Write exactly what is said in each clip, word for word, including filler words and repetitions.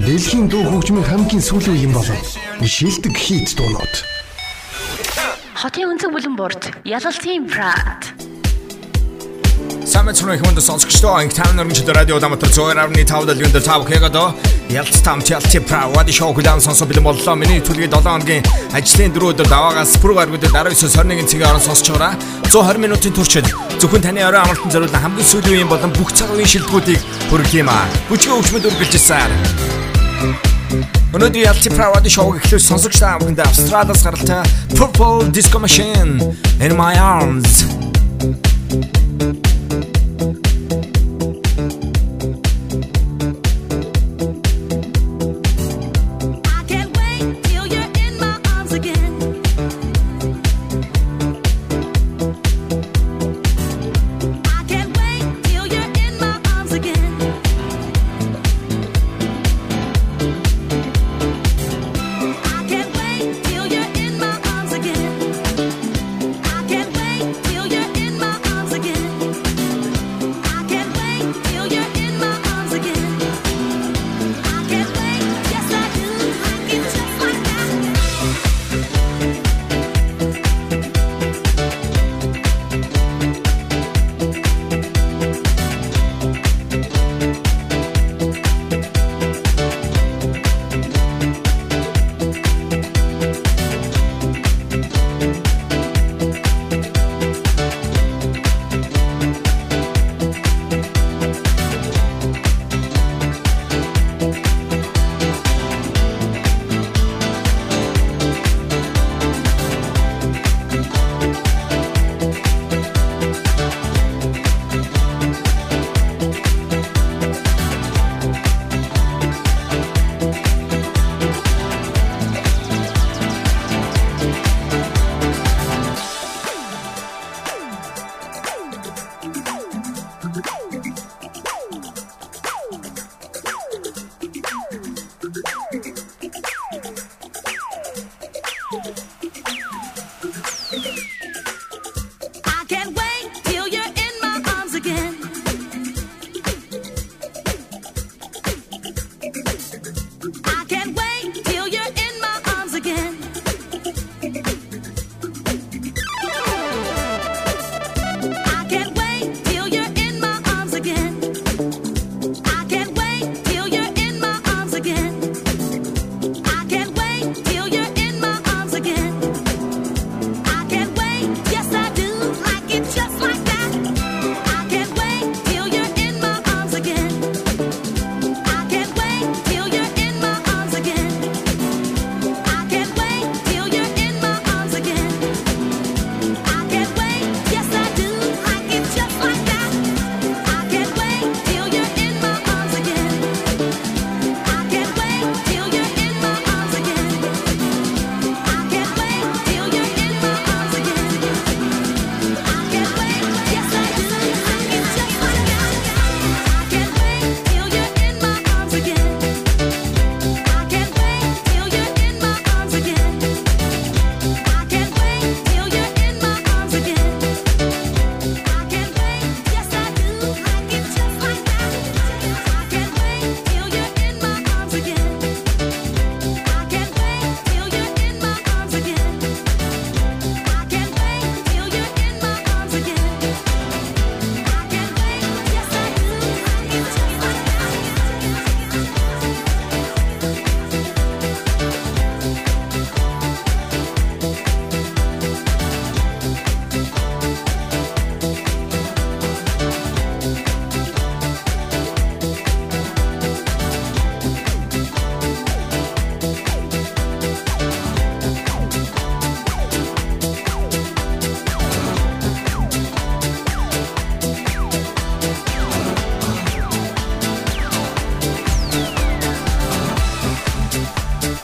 Дэлхийн дуу хөгжмийн хамгийн сүүлийн юм болов. Шилдэг хийц дуунууд. Хотын өнцөг бүлэн борд Yalaltiin Parade. Самэтч мөрөх хүнд сонсогчдоо анги тавны өрнчд радио дамтар one oh five point five дэлгэн дээр цаавх ягдоо. Ялц там Yalaltiin Parade шоу хүлэн сонсох бэлэн боллоо. Миний төлгөө seven өдрийн ажлын дөрөв өдөр даваагаас пүрэв аргуудад nineteen twenty-one цагийн орон сонсож байгаа. one hundred минутын туршид зөвхөн таны орой амралтанд зориулсан хамгийн сүүлийн юм болон бүх цагийн шилдэгүүдийг хүргэх юм аа. Бүжгийн өвчмөд үргэлжилжсэн. Өнөөдөр Yalaltiin Parade шоуг эхлүүлж сонсогчдаа бүхэнд Австралиас гаралтай Purple Disco Machine in my arms.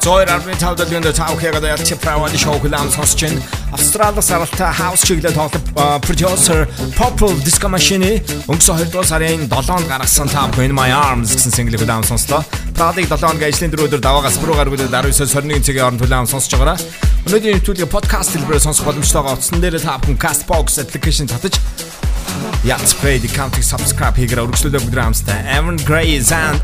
зөөр арван цав долоо-нд цаав хийгээд Chip Brown show хүлээн сонсож байна. Австралиас аралтай house чиглэл тоглох producer Purple Disco Machine өнгөрсөн хоёрдугаар сарын долоонд гаргасан Tap in My Arms гэсэн single хүлээн сонслоо. Pradыг долоонд гайжлын дөрөвдөр даваагаас бүрүүгээр бүлэг десять-аас двадцать-ийн цагийн хооронд хүлээн сонсож байгаа. Өнөөдрийн нэвтрүүлгийг podcast хэлбэрээр сонсох боломжтой байгаа. Утсан дээрээ та бүхэн Castbox application татаж Yalaltiin Parade counting subscribe хийгээрэй. Өргөжлөлөө бүгд хамтдаа Avian Grays and Azteck and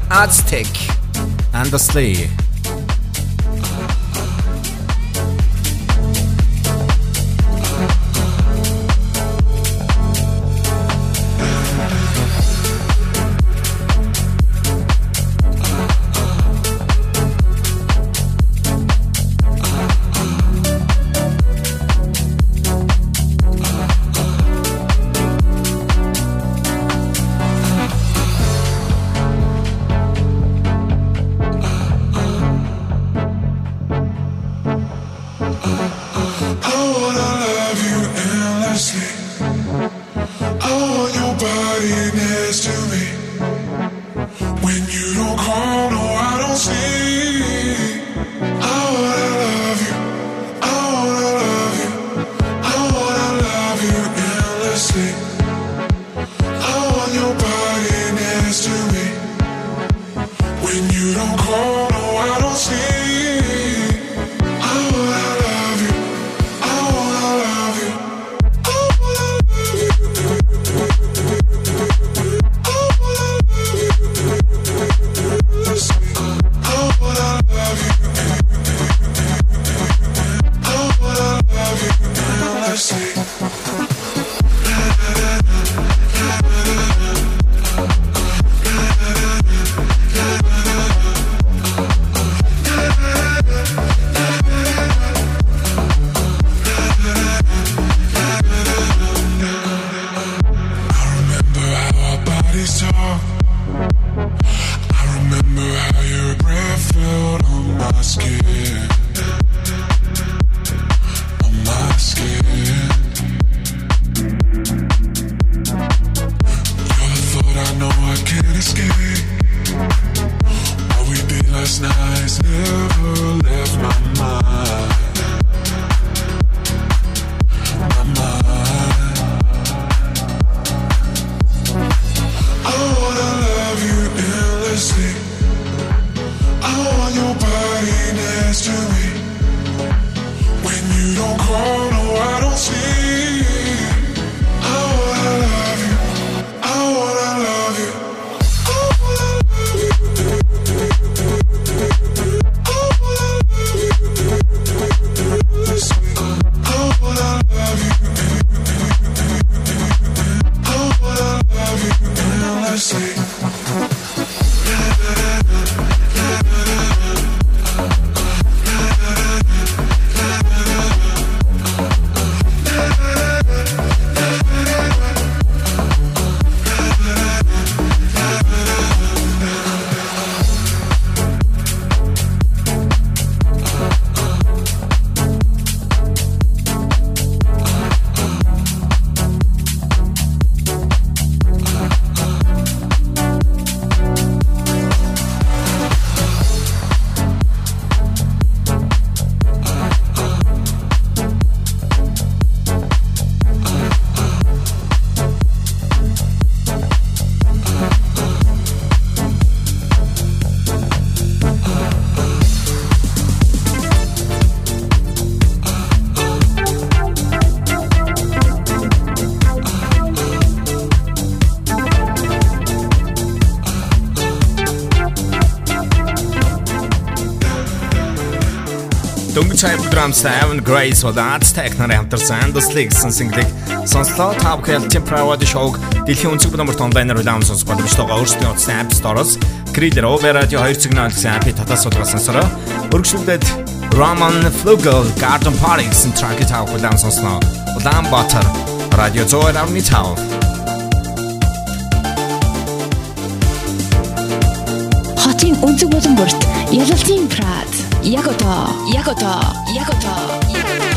Dusky Avian Grays бол Azteck нарын хамтарсан Dusky гэсэн single-ийг сонслоо. Та бүхэн Yalaltiin Parade show-г дэлхийн өнцөг номерт онлайнаар хүлээн сонсох боломжтойгоо өөрсдийн утасны App Store-оос Krystal Klear радио two point zero гэсэн app-ийг татаж суулгасан сараа. Өргөжлөлд Roman Flugel Garden Party гэсэн track-ийг та бүхэн хүлээн сонсноо. Улаанбаатар радио one oh one point five. Хотын өнцөг болон бүрт Yalaltiin Parade Yakota, Yakota, Yakota, Yakota.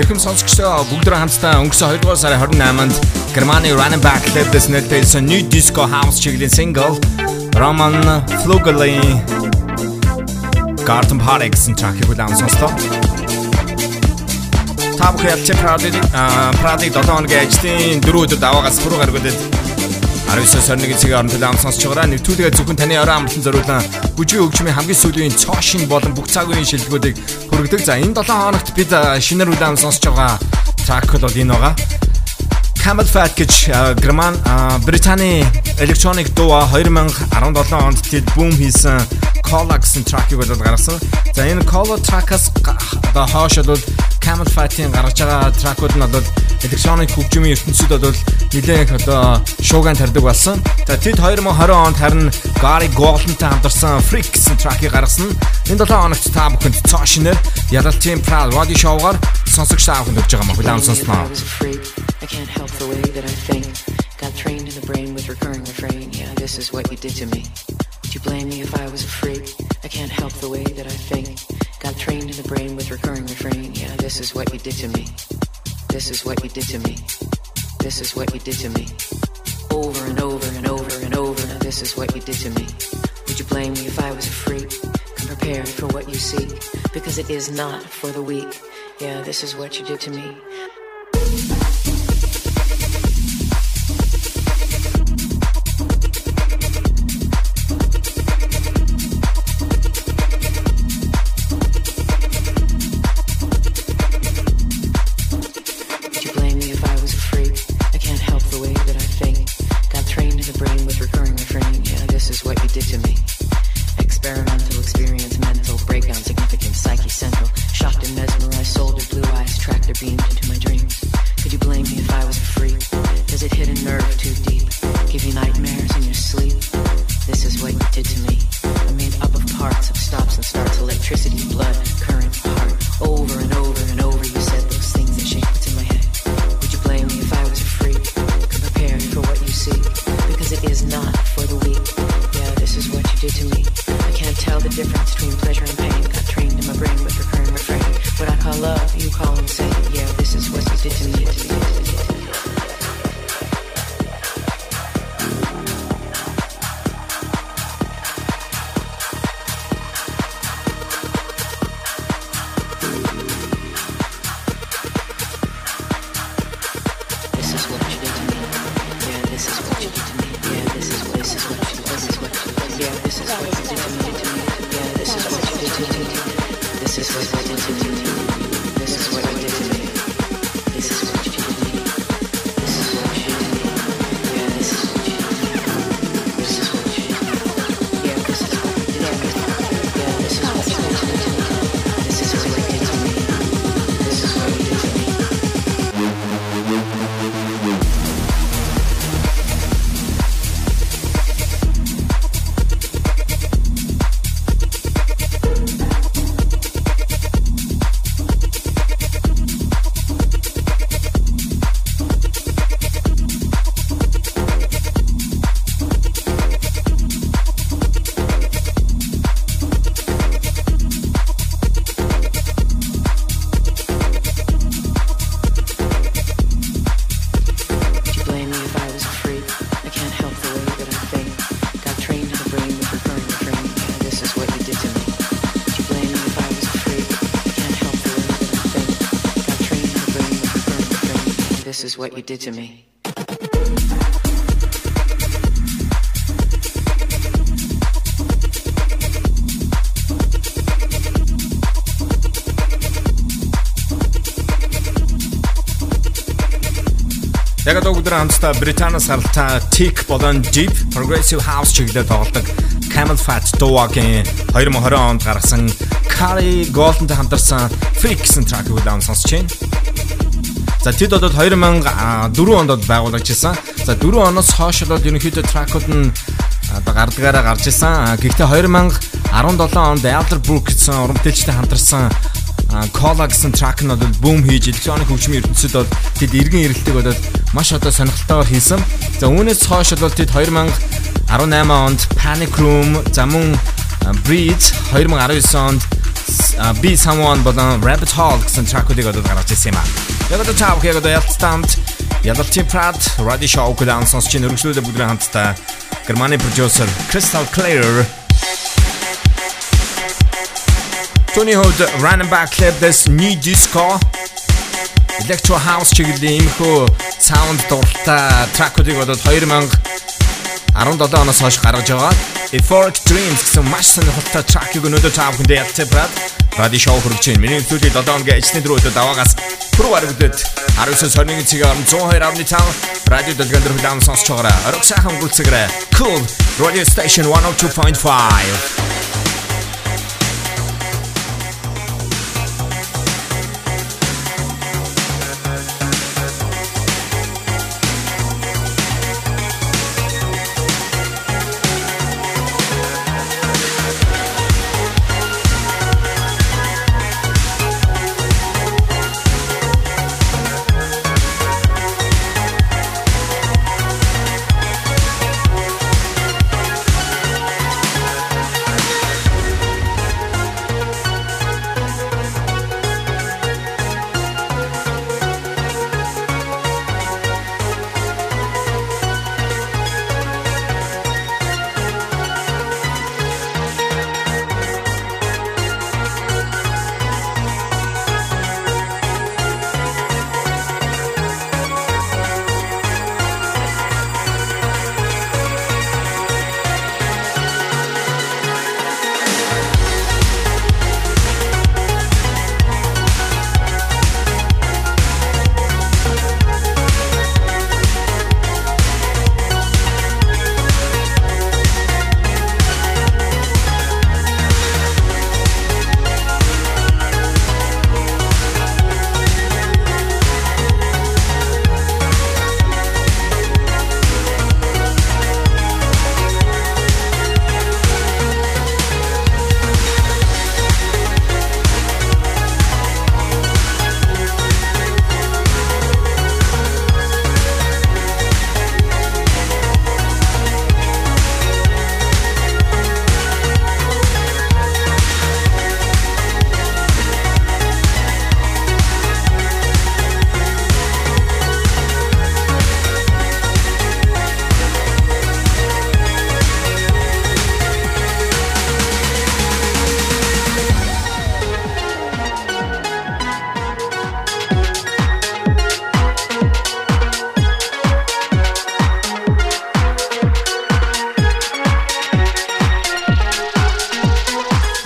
Эрхэм сонсогчдоо бүгд нэг хамтдаа өнгөрсөн хоёрдугаар сарын twenty-eighнд Германы Running Back лейблээс нэртэйсэн New Disco House чиглэлийн single Roman Flügel Garten Party гэсэн track-ийг хүлээн сонслоо. Та бүхэн Chip Brown-ийг seven хоногийн ажлын four өдөр даваагаас бүр гаргуулад nineteen twenty-one цагийн хооронд ам сонсч байгаа. Нэвтрүүлгээ зөвхөн таны орой амралтанд зориулсан. Бүжгийн хөгжмийн хамгийн сүүлийн цоошин болон бүх цагийн шилдэгүүдийг хүргэдэг. За энэ seven хоногт бид шинээр ам сонсч байгаа трак бол энэ байгаа. CamelPhat гэж Герман Британий electronic дуо twenty seventeen онд тэд бум хийсэн Cola гэсэн тракийг болоод гаргасан. За энэ Cola тракаас одоо хоошод бол CamelPhat-ийн гаргаж байгаа тракууд нь бол electronic хөгжмийн ертөнцид бол нэлээх одоо шуугаан тарьдаг болсон. За тэд twenty twenty онд харин Gary Goldman-тай хамтарсан Freak гэсэн тракийг гаргасан. Энэ seven хоногт та бүхэнд цоошинер Yalaltiin Parade radio show-гаар сонсогч та бүхэнд өгж байгаа мөн хүлээм сонсноо. I can't help the way that I think. Got trained in the brain with recurring refrain. Yeah, this is what you did to me. Would you blame me if I was a freak? I can't help the way that I think. Got trained in the brain with recurring refrain. Yeah, this is what you did to me. This is what you did to me. This is what you did to me. Over and over and over and over. Now this is what you did to me. Would you blame me if I was a freak? Come prepared for what you seek, because it is not for the weak. Yeah, this is what you did to me. This is what you did to me. Яг одоо бүгд хамтдаа Британаас алтай Tick болон Deep Progressive House чиглэлээр тоглодог CamelPhat дуогийн twenty twenty онд гаргасан Gary Goldman-тай хамтарсан Freak гэсэн track-ийг удаан сонсч байна. За тэд одоо two thousand four онд байгуулагдсан. За four оноос хойш бол ерөнхийдөө тракууд нь одоо гардгаараа гарч исэн. Гэхдээ twenty seventeen онд Alter Book гэсэн урамтэлчтэй хамтарсан Cola гэсэн трак нь бол бум хийж электронник хөгжмийн ертөнцид бол тэд эргэн ирэлтийг бол маш одоо сонирхолтойгоор хийсэн. За үүнээс хойш бол тэд twenty eighteen онд Panic Room, за мөн Breach, twenty nineteen онд uh, Be Someone болон Rabbit Hawks-ын тракуудыг одоо гаргаж ирсэн юм аа. Яг одоо та бүхэн одоо Yalaltiin Yalaltiin Parade Ready Show Down сонсч ин өргөжлүүлээ бүгд хамтдаа Германы продюсер Krystal Klear Tony Hould Running Back Clip this new disco Electro House чиглэлийн имхүү sound дуртай тракуудыг одоо two thousand seventeen оноос хойш гаргаж байгаа. Euphoric Dreams гэсэн маш сонирхолтой тракийг өнөөдөр та бүхэнд Yalaltiin Parade Ready Show хүргэж байна. Миний төлөвлөлт seven гээ эцний дөрөвд даваагаас Pro Argent nineteen twenty-one цэгээр one oh two point five Radio Dalgander Hulam сонсч байгаарай. Ориг сайхан гүйлцгээрэй. Cool Radio Station one oh two point five.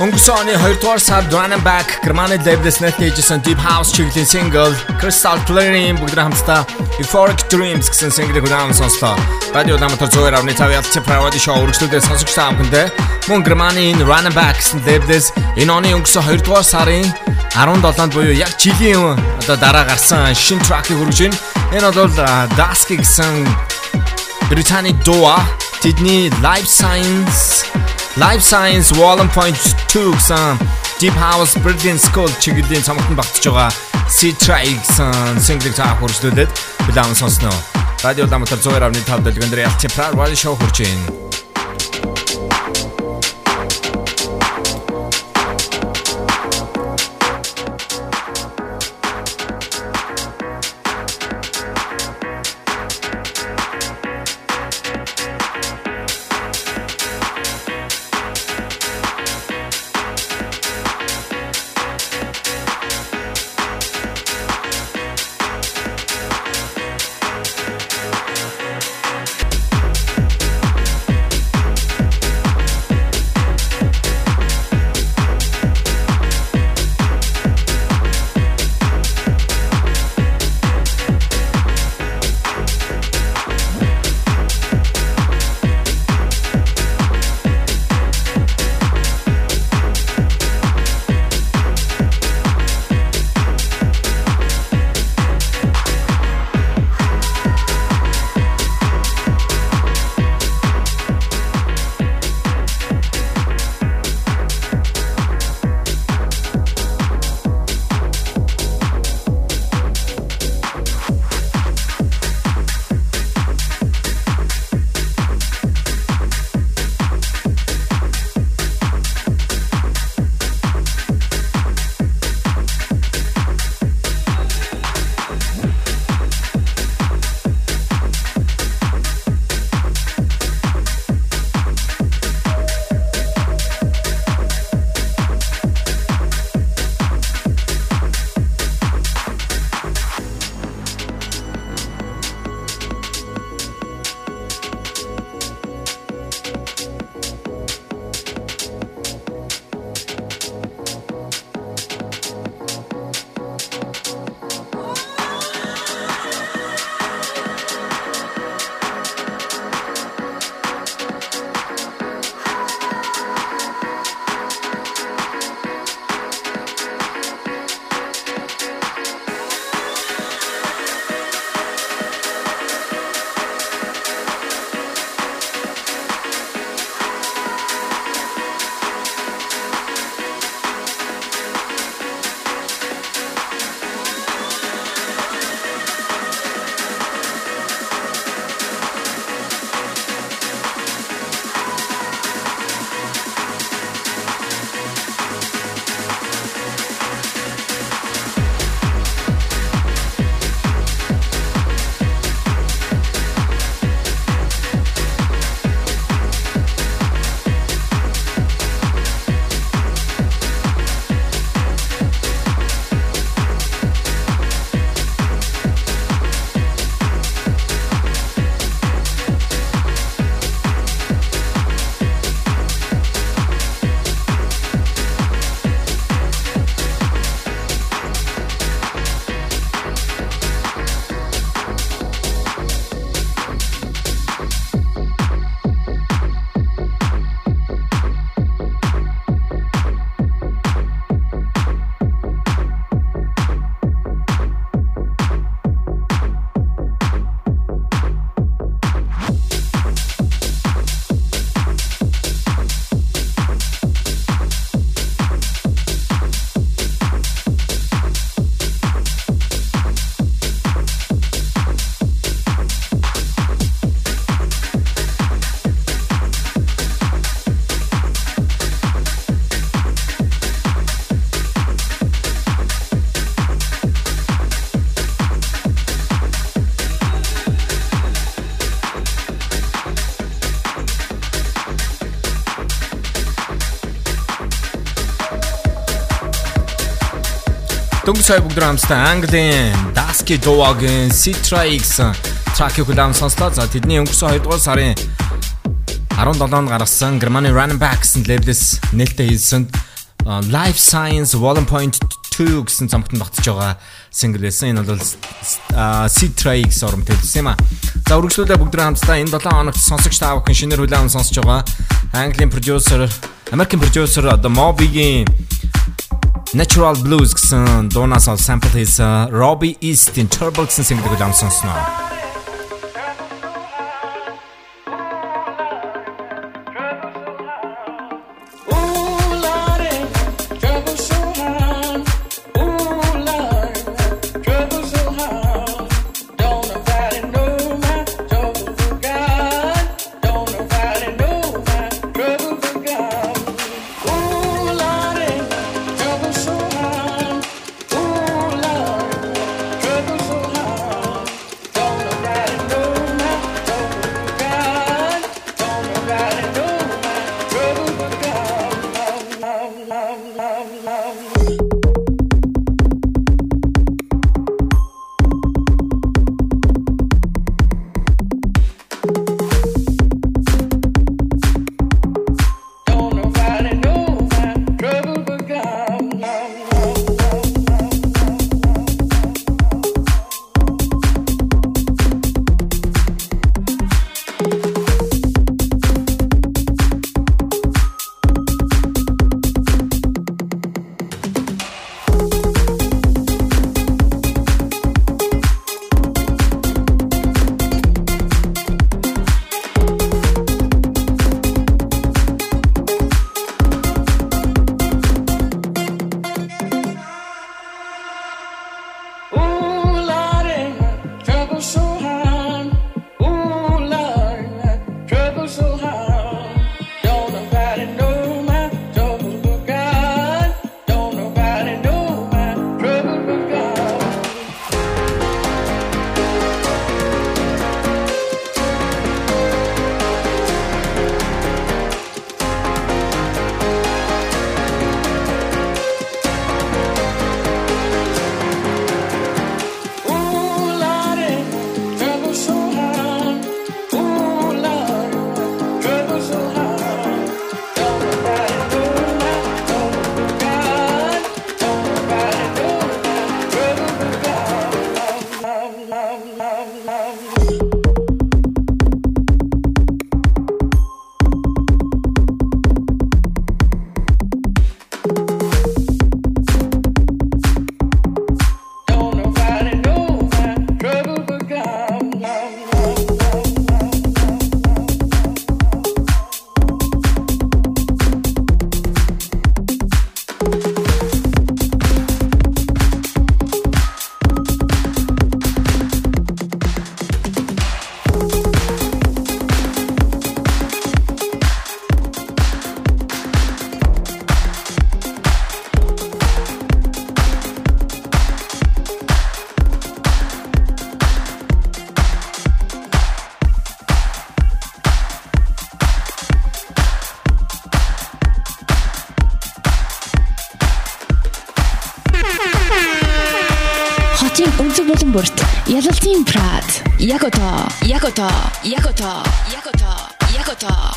Өнгөрсөн оны two-р сард Running Back Германы Дэвис Нэтний хийсэн Deep House чиглэлийн single Crystal Clear-ийн бүгд хамтдаа Euphoric Dreams гэсэн single-ийг удаан сонслоо. Радио дамтар two point five Yalaltiin Parade show үргэлжлүүлээ сонсогч та бүхэнд. Мөн Германы энэ Running Back гэсэн Дэвис энэ оны өнгөрсөн two-р сарын seventeenth буюу яг жилийн одоо дараа гарсан шинэ track-ийг хүргэж байна. Энэ бол Dusky гэсэн Британий дуо тэдний Life Science Life Science one point two гэсэн Deep House Berlin School чиглэлийн цамхтан багтж байгаа C-Trax-ын single-ийг та хүргэлээд билан сонсноо. Радио дамтар two point five дэлгэндэр Yalaltiin Parade Ready Show хүрч байна. 동기서해복 드럼스타 앙그댄 다스키 도와근 시트라이크스 트랙이 그 다음 선수다 тэдний өнгөрсөн two дугаар сарын seventeen-нд гарсан Германы Running Back гэсэн лейблээс нээлттэй хийсэн Life Science one point two гэсэн замхтанд багтж байгаа single лсэн. Энэ бол Citrix ором төлсөн юм а. За үргэлжлүүлээ бүгд хамтдаа энэ seven хоногт сонсогч та бүхэн шинээр хүлээвэн сонсож байгаа Английн producer, American producer The Moby-ийн Natural Blues гэсэн дуунаас ол sample хийсэн Robby East-ийн Turbo гэсэн single хүлээвэн сонсноо. Yalaltiin Parade Yakoto Yakoto Yakoto Yakoto Yakoto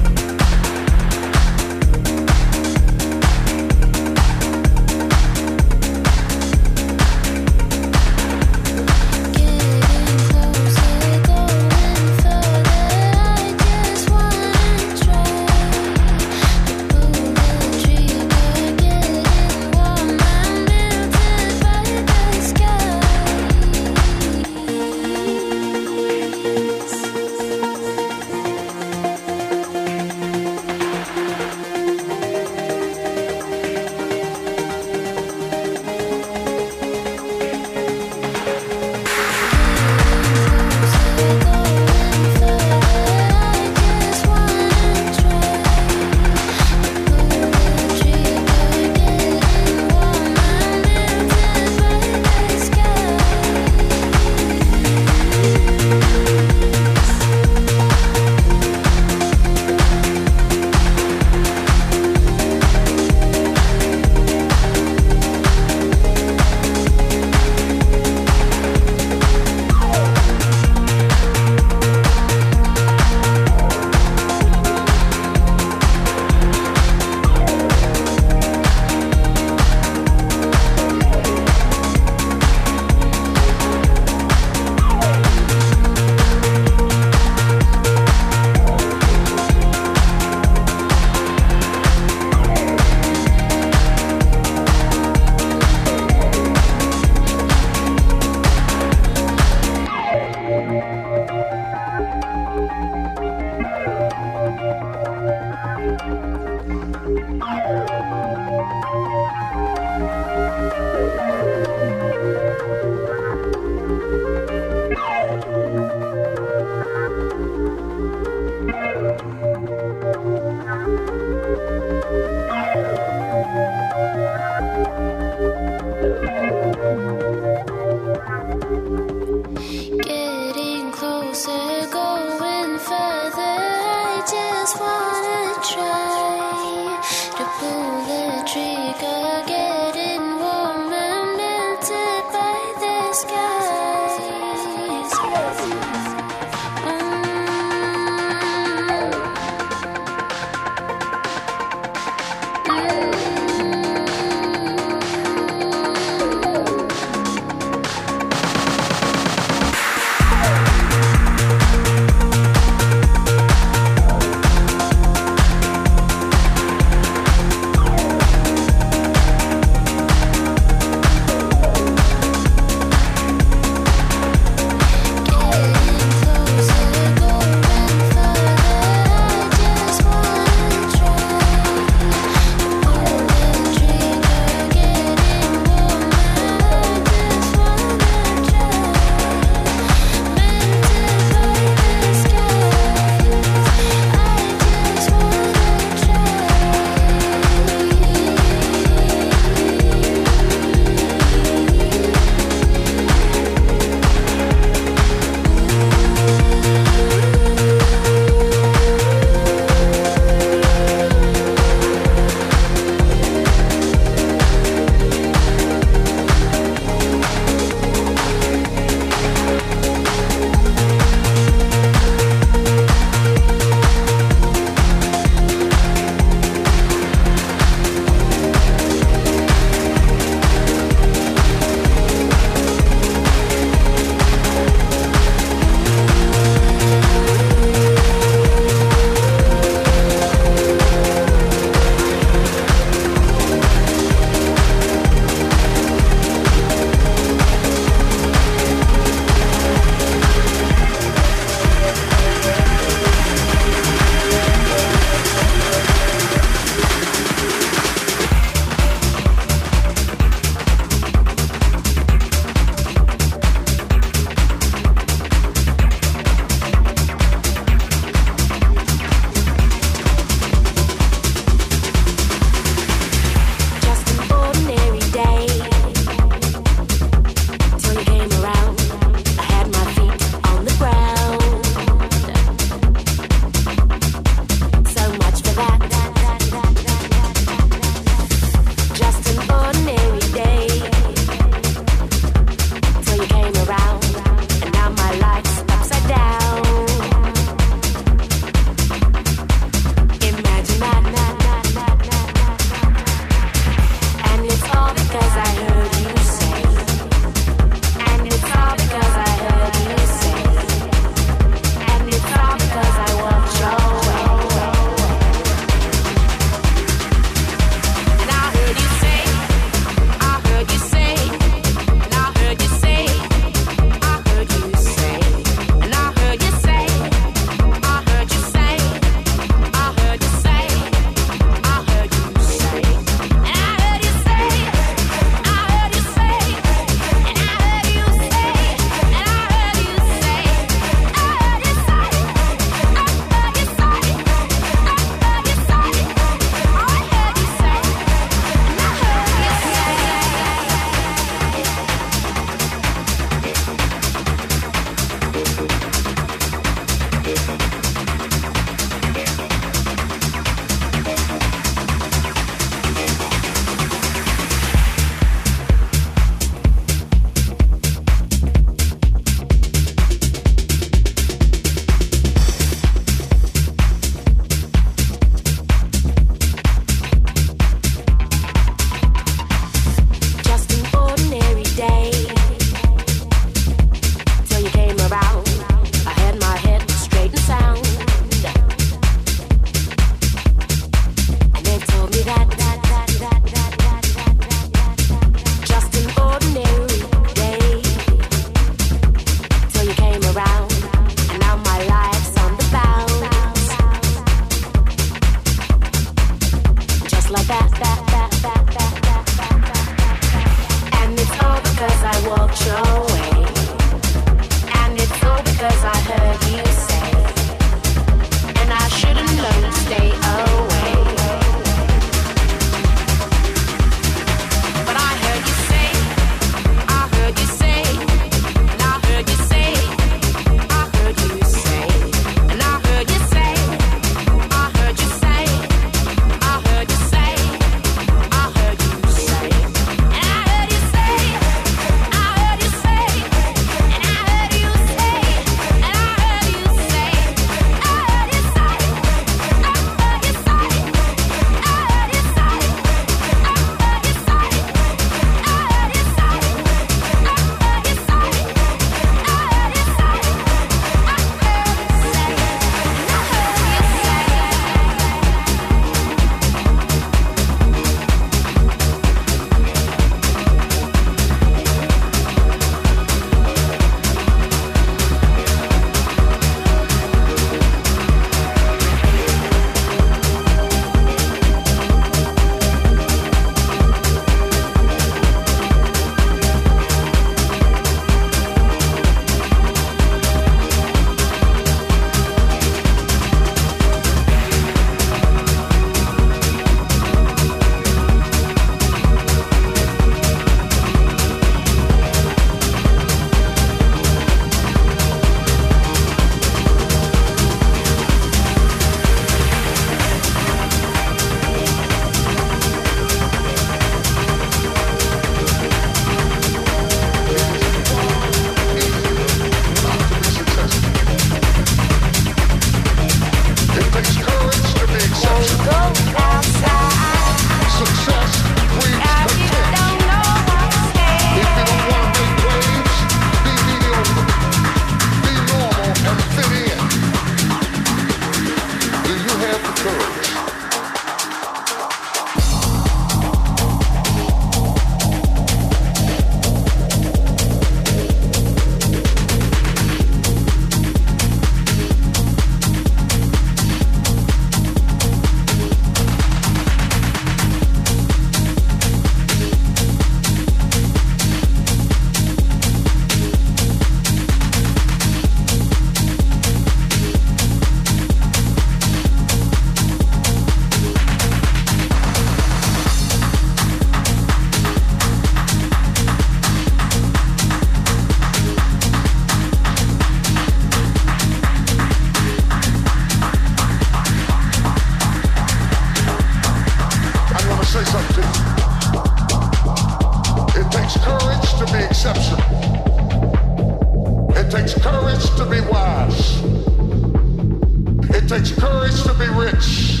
courage to be rich.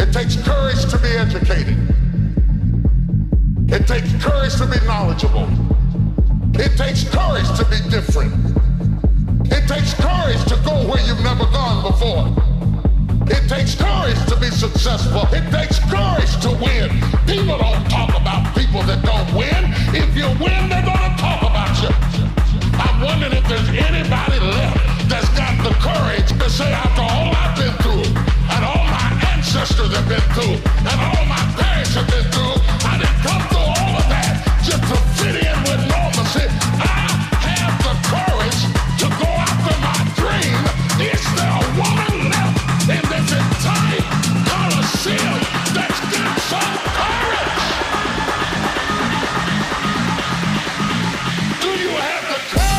It takes courage to be educated. It takes courage to be knowledgeable. It takes courage to be different. It takes courage to go where you've never gone before. It takes courage to be successful. It takes courage to win. People don't talk about people that don't win. If you win, they're gonna talk about you. I'm wondering if there's anybody left that's got the courage to say, after all I've been through, and all my ancestors have been through, and all my parents have been through, I didn't come through all of that just to fit in with normalcy. I have the courage to go after my dream. Is there a woman left in this entire Coliseum that's got some courage? Do you have the courage?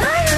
Nice.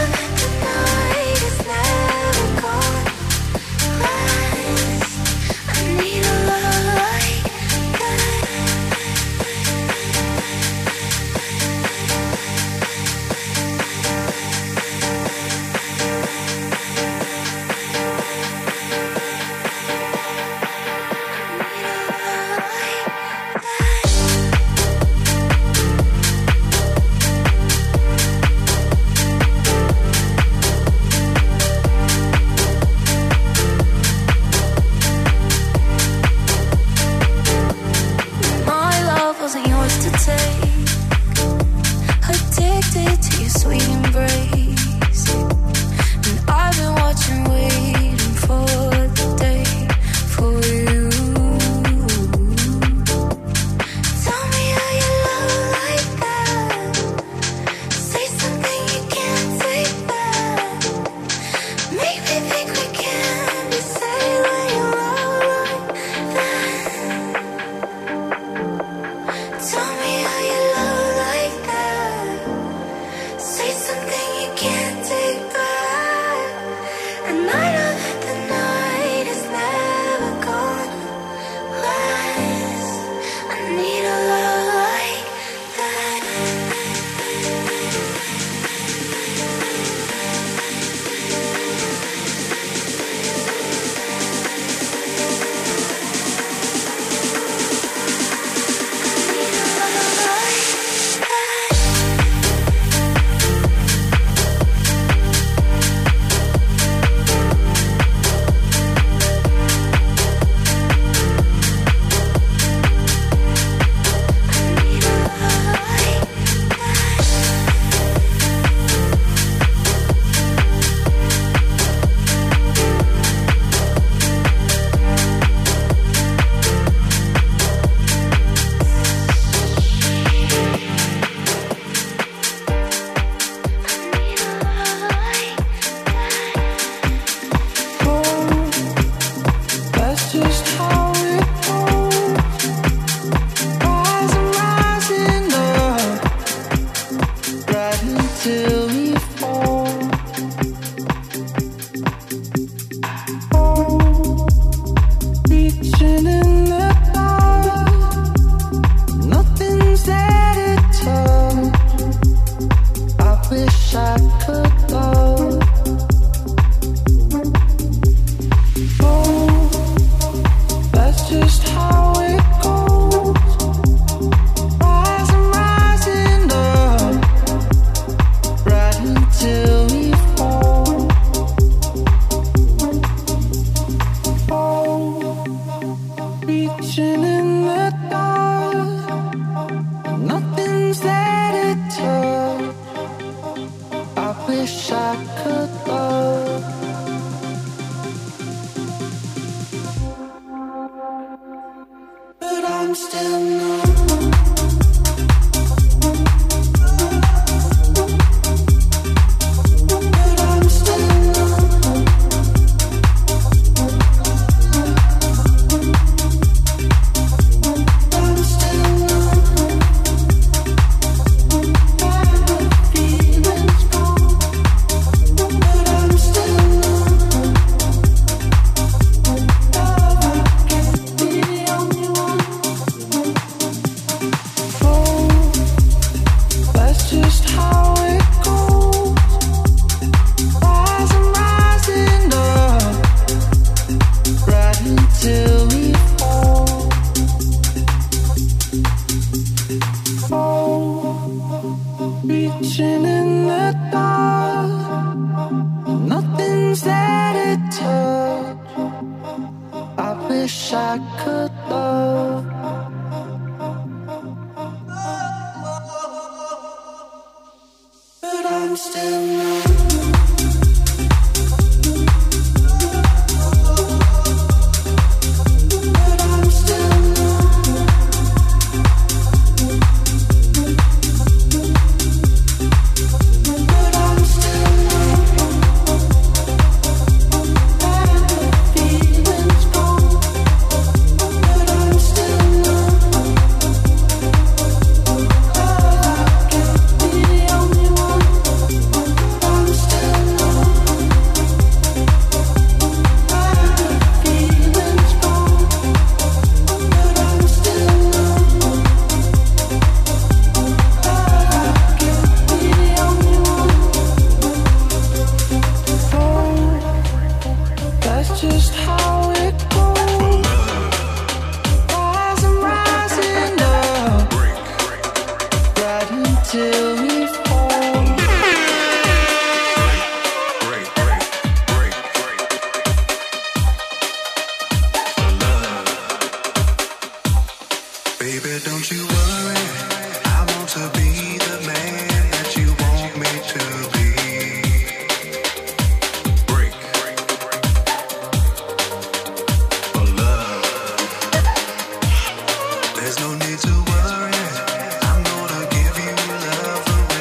marching in the dark. Nothing's that it took. I wish I could love. But I'm still not. There's no need to worry, I'm gonna give you love the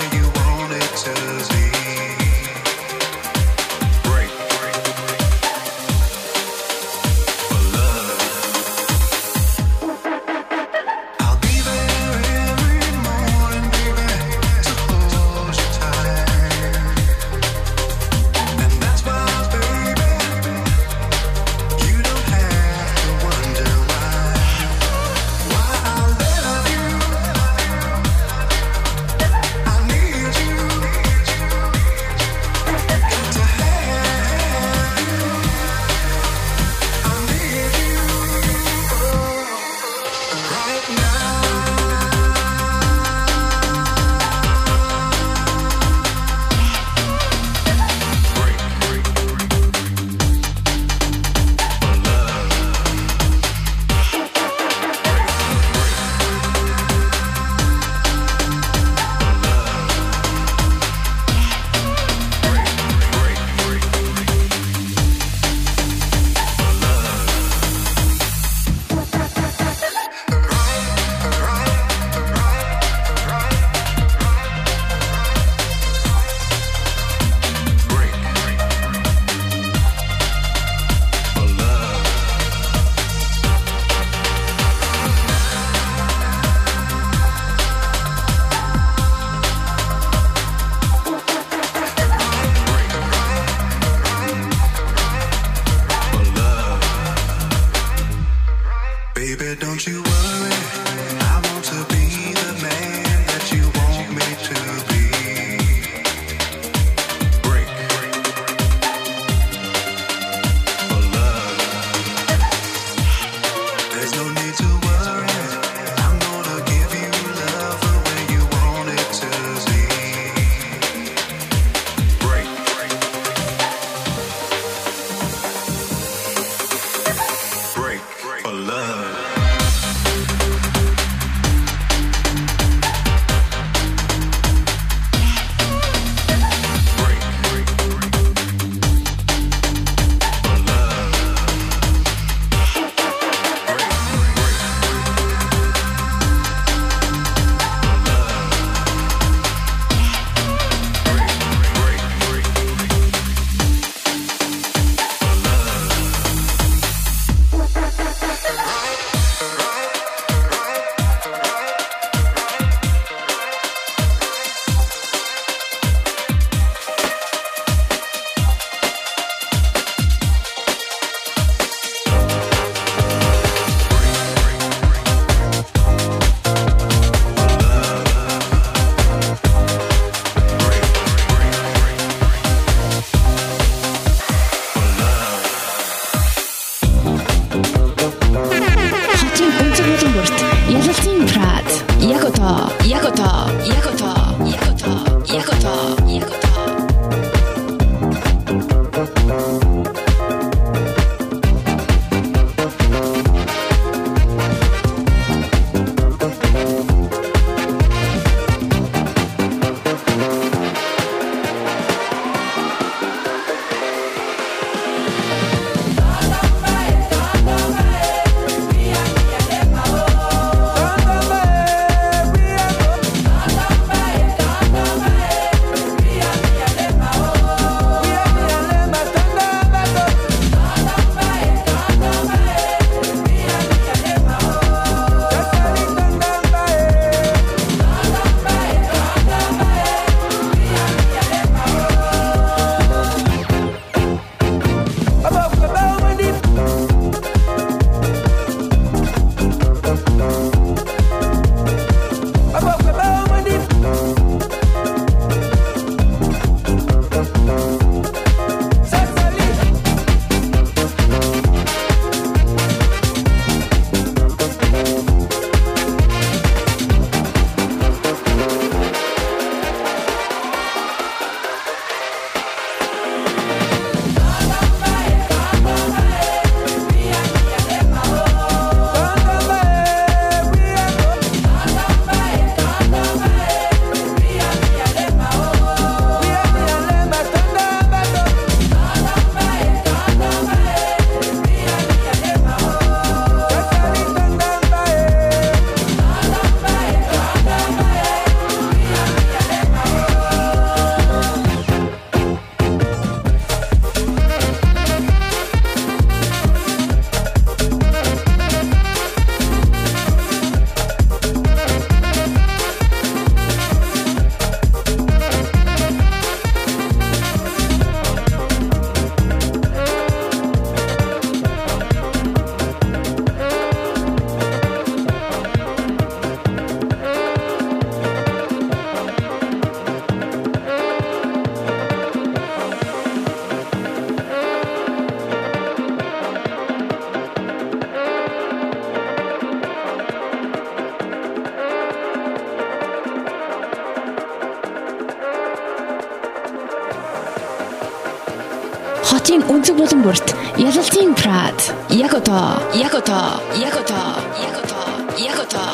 хотын өнцөг болон бүрт Ялалтийн Парад яг одоо яг одоо яг одоо яг одоо яг одоо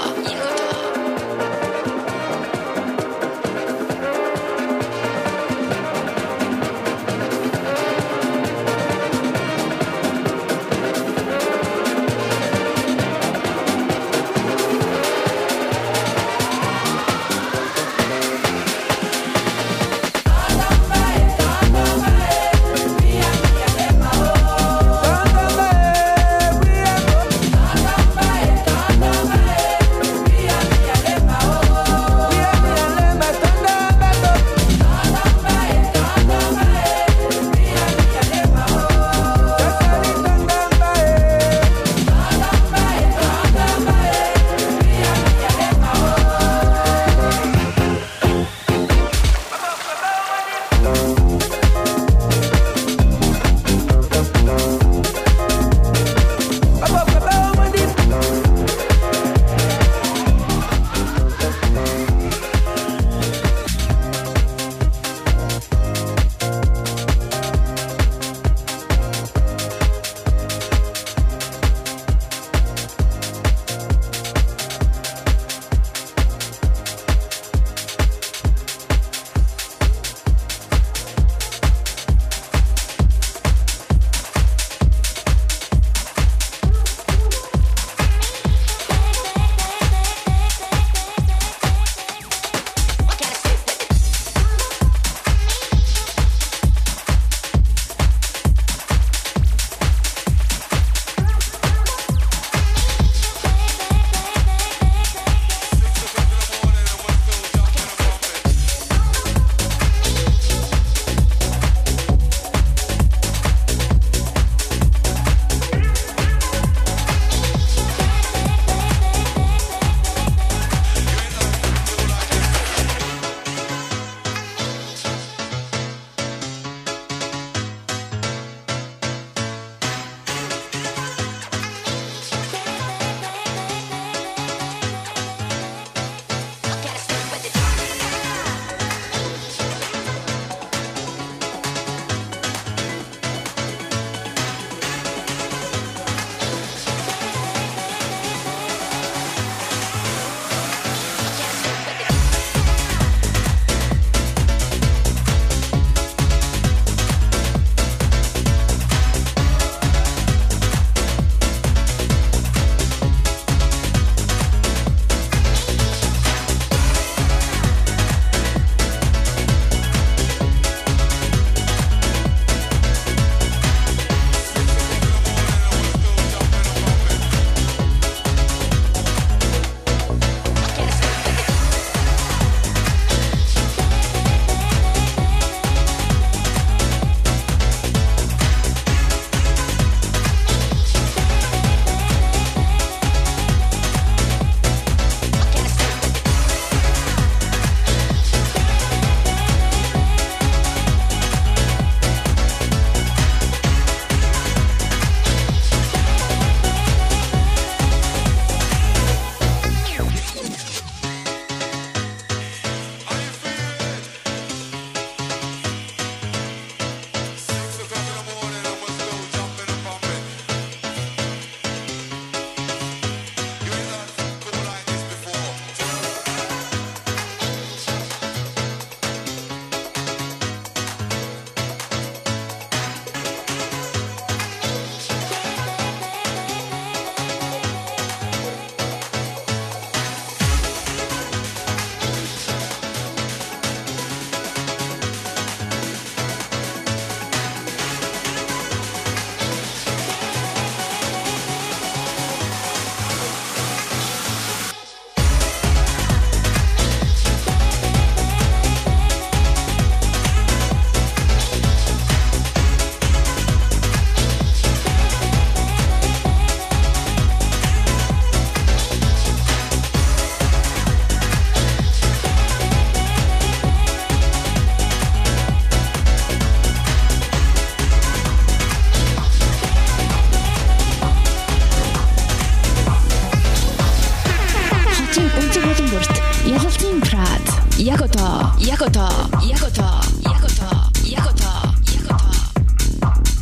Yakoto, Yakoto, Yakoto, Yakoto, Yakoto, Yakoto.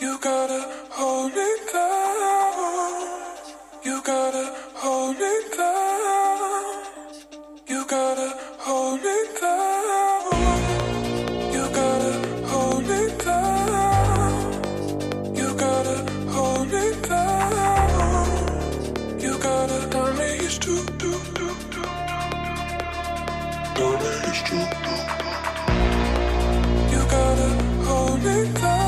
You gotta hold it down. You gotta hold it down. You gotta hold it down. You gotta hold it down. You gotta hold it down. You gotta don't make it too do do do. Don't make it too do. You gotta hold it down.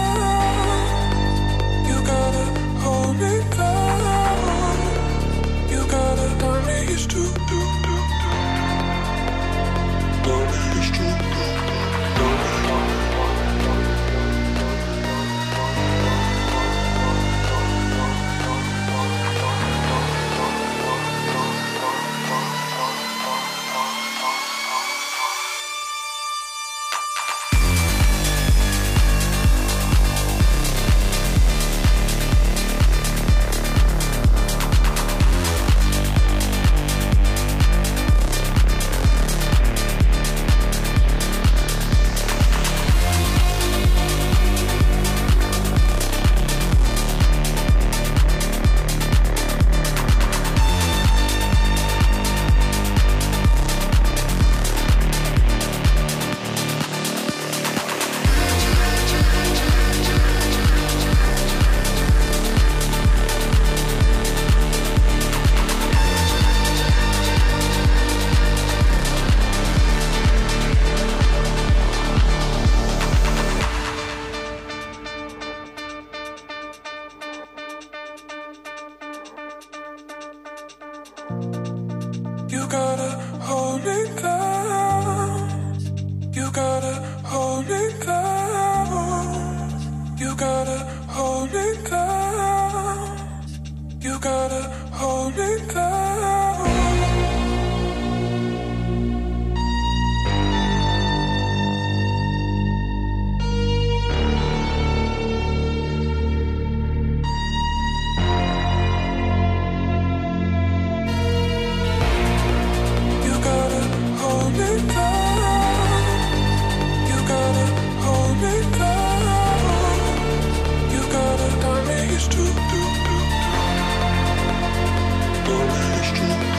Don't let it go.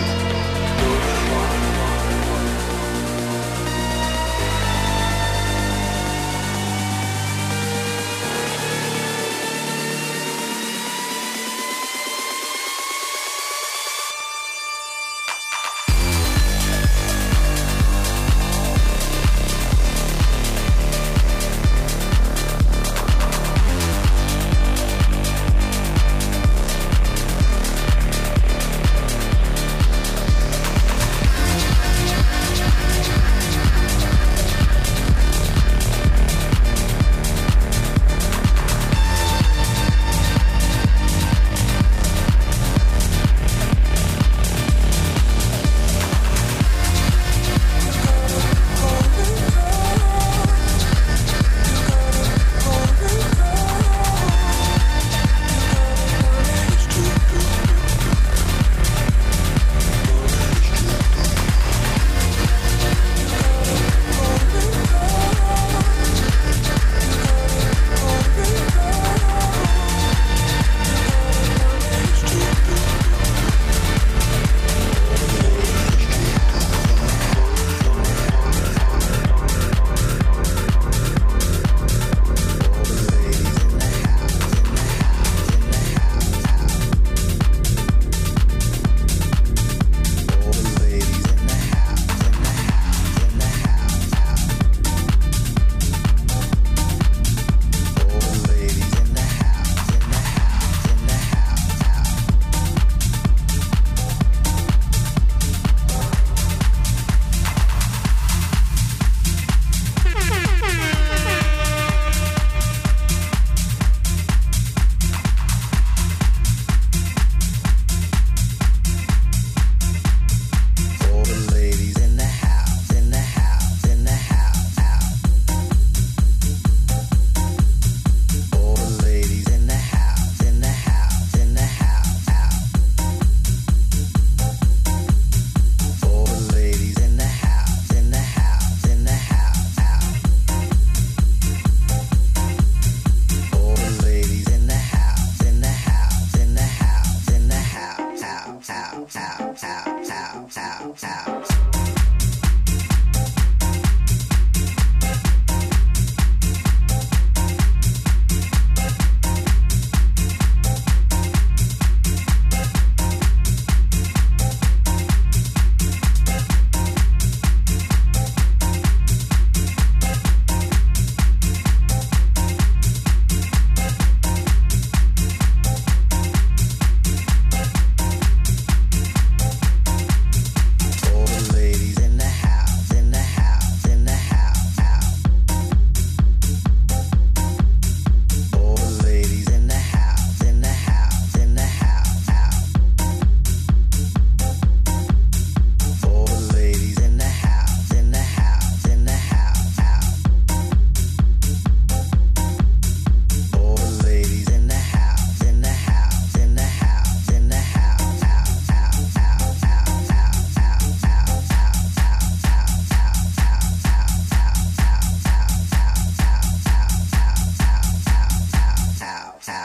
Come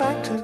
back to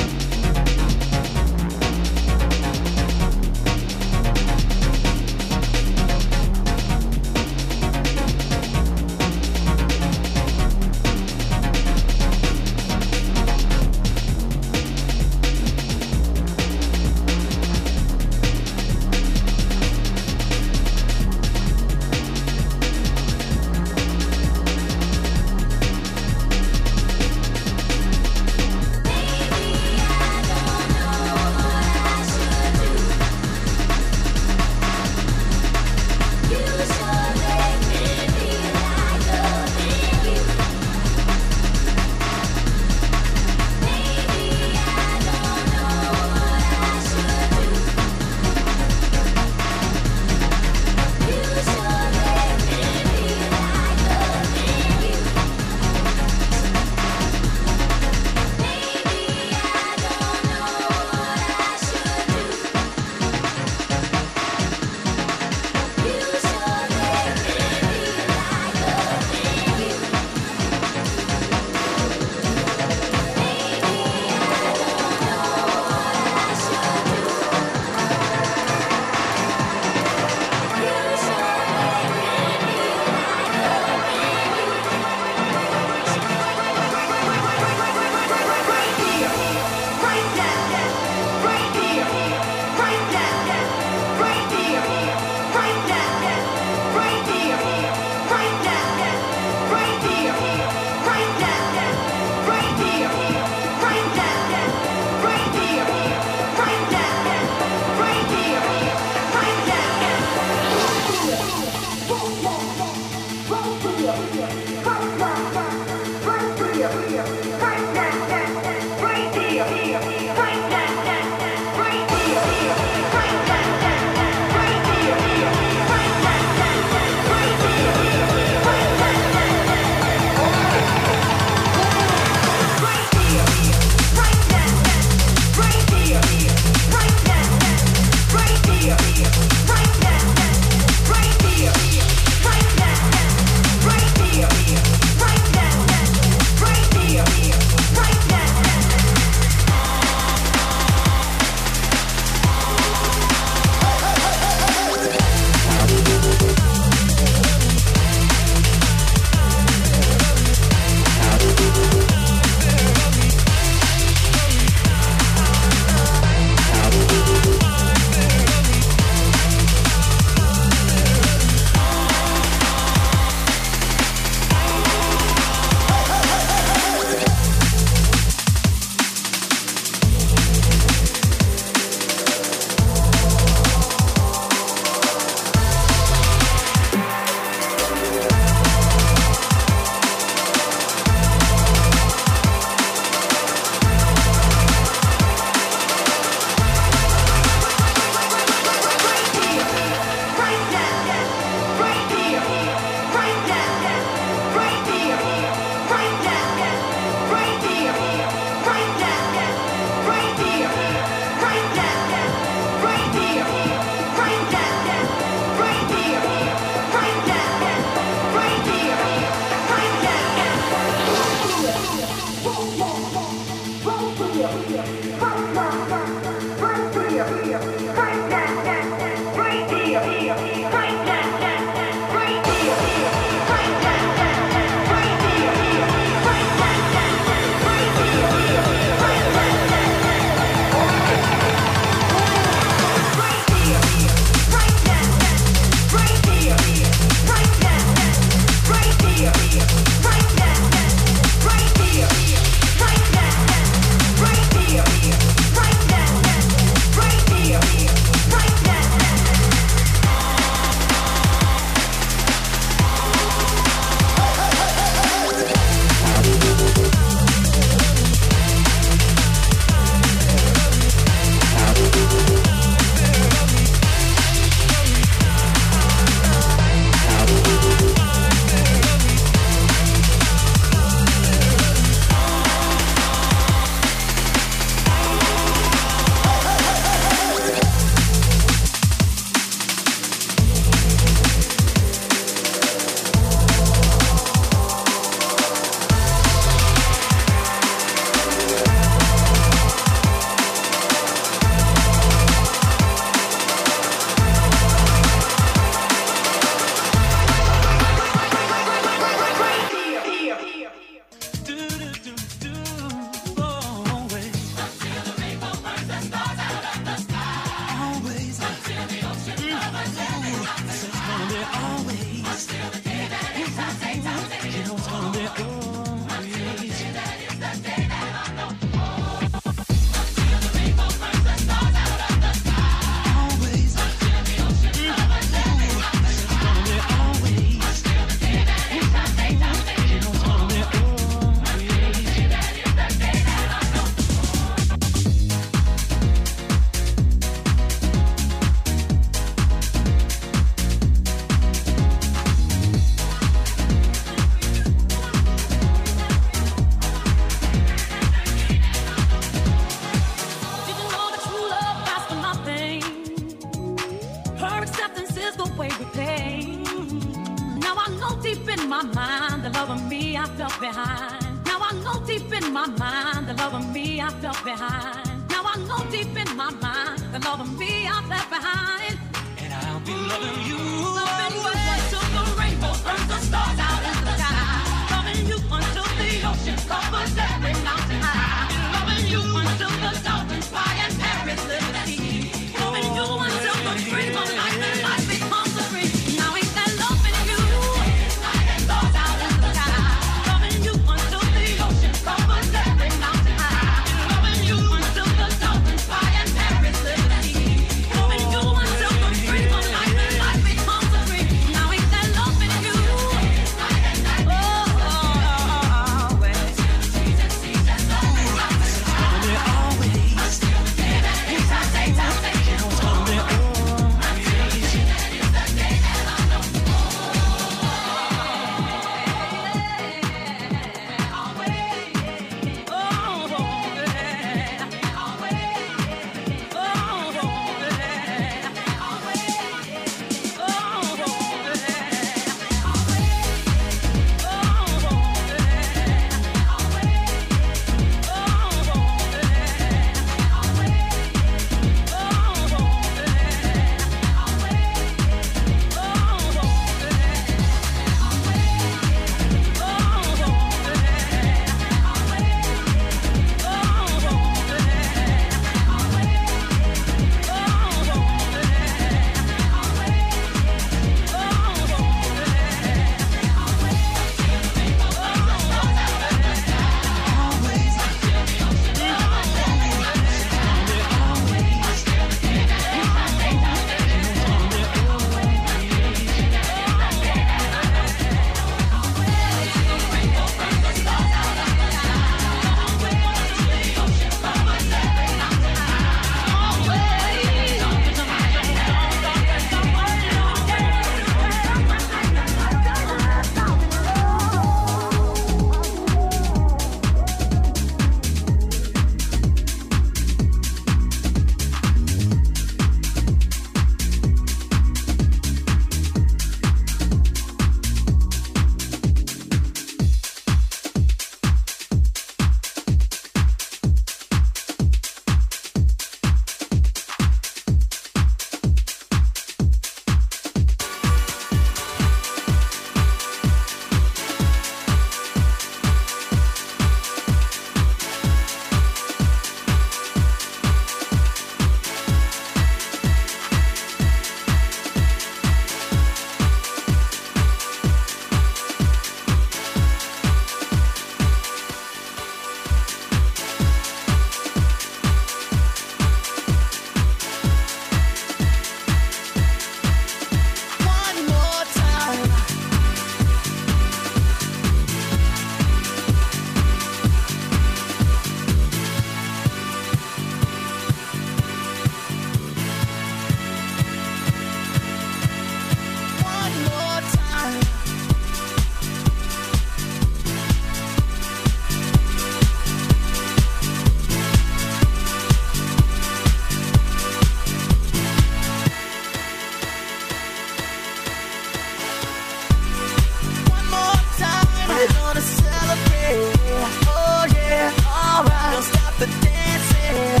yeah, alright, don't stop the dancing, yeah.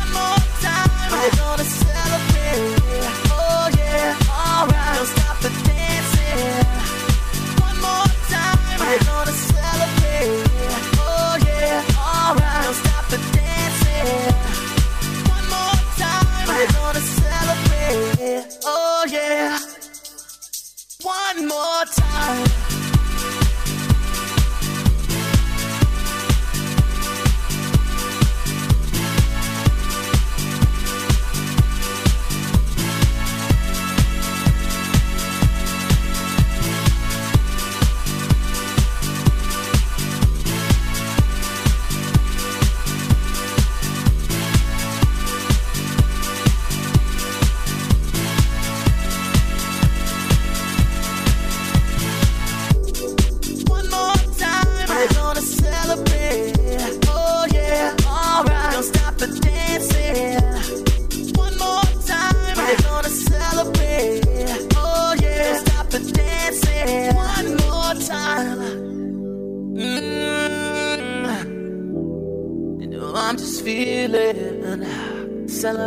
One more time, we're gonna celebrate, yeah. Oh yeah, alright, don't stop the dancing, yeah. One more time, we're gonna celebrate, yeah. Oh yeah, alright, don't stop the dancing, yeah. One more time, we're gonna celebrate, yeah. Oh yeah, one more time. Feeling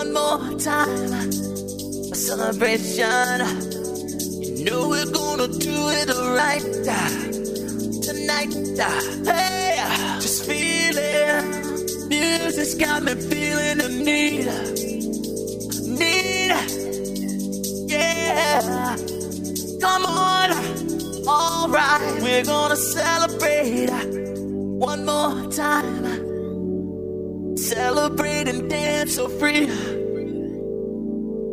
One more time, a celebration. You know we're gonna do it right tonight. Hey, just feel it. Music's got me feeling the need, need. Yeah, come on. All right, we're gonna celebrate one more time. Celebrate and dance so free.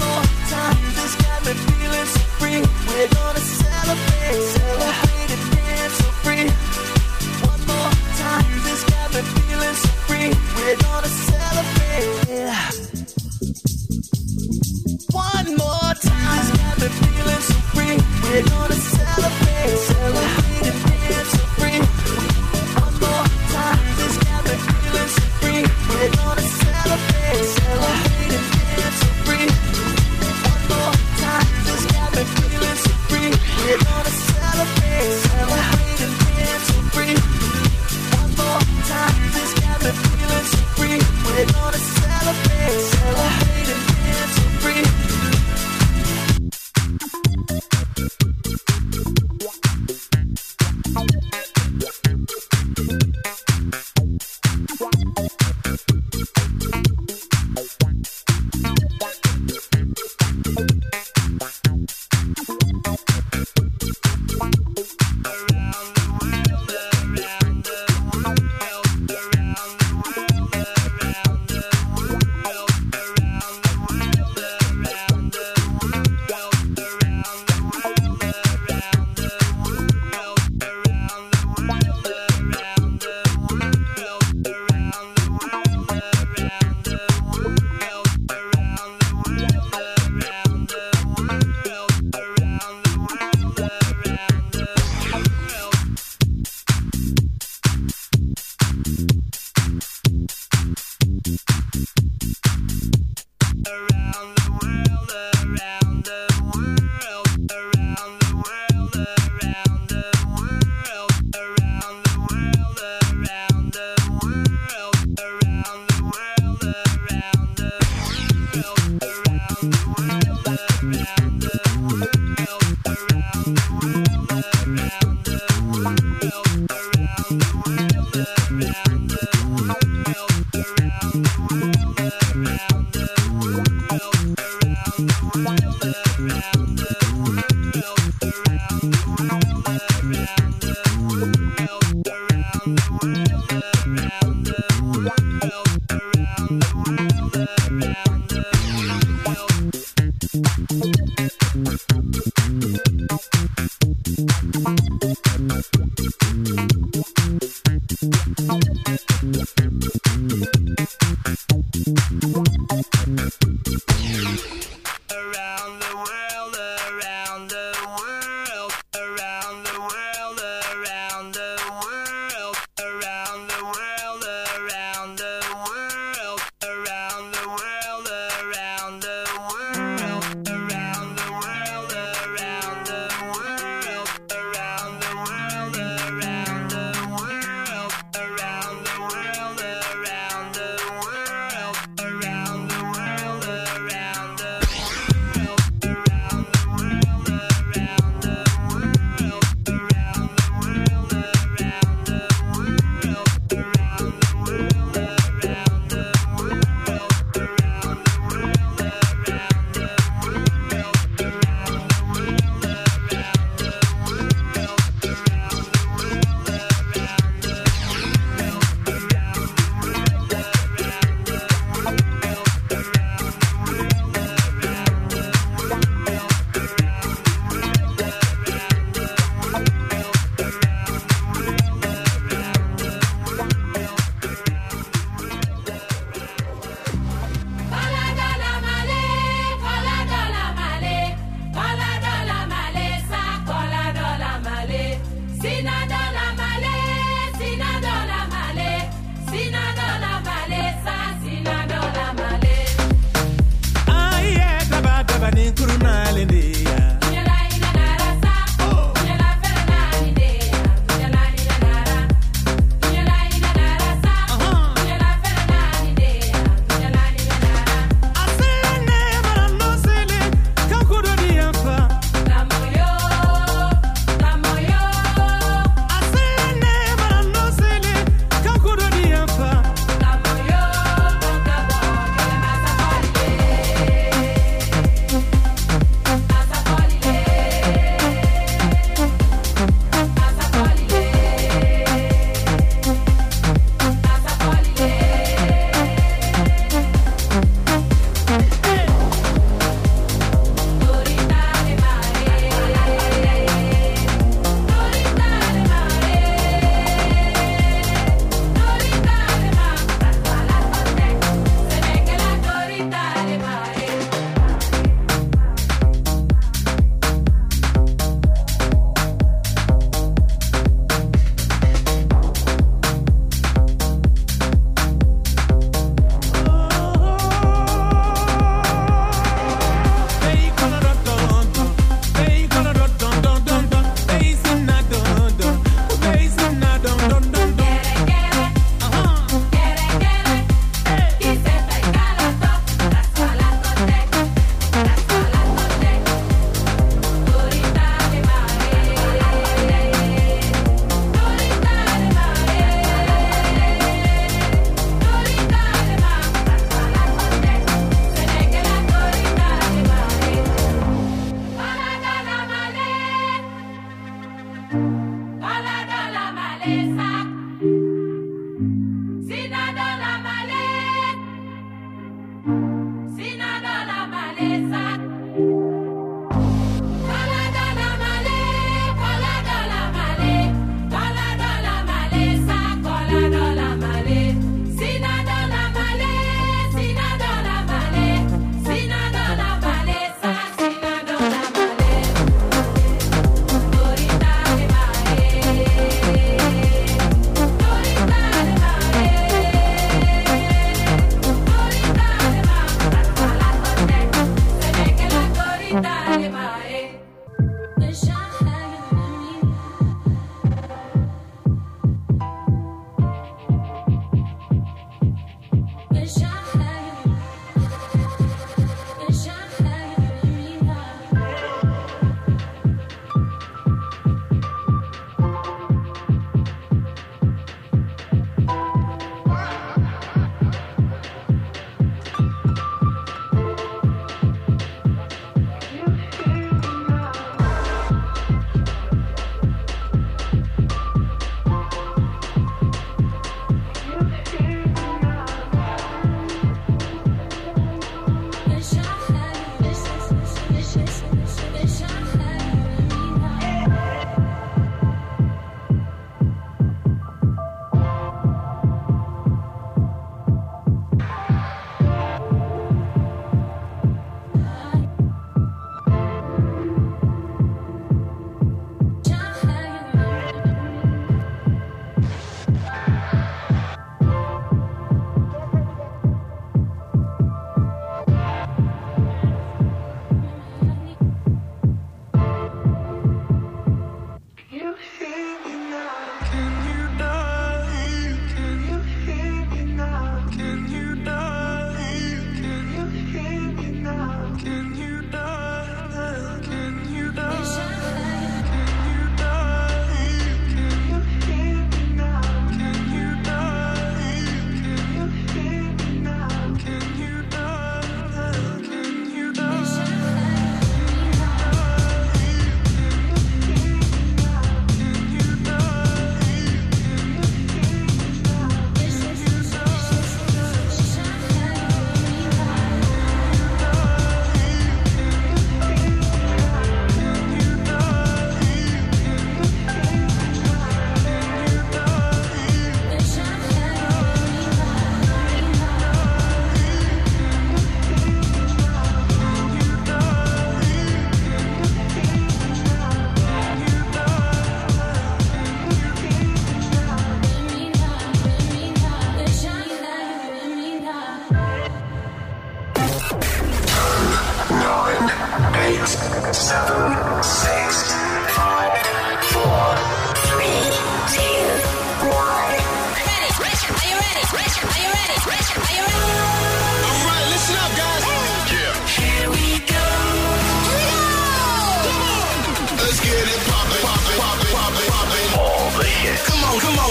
One more time, you just got me feeling so free. We're gonna celebrate, celebrate and dance so free. One more time, you just got me feeling so free. We're gonna celebrate. One more time, got me feeling so free. We're gonna celebrate, celebrate and dance so free. One more time, this got me feeling so free. We're gonna celebrate, celebrate and dance so free. One more time, this got me feeling so free. We're gonna celebrate, celebrate and dance so free. One more time, this got me feeling so free. We're gonna celebrate, celebrate and dance so free.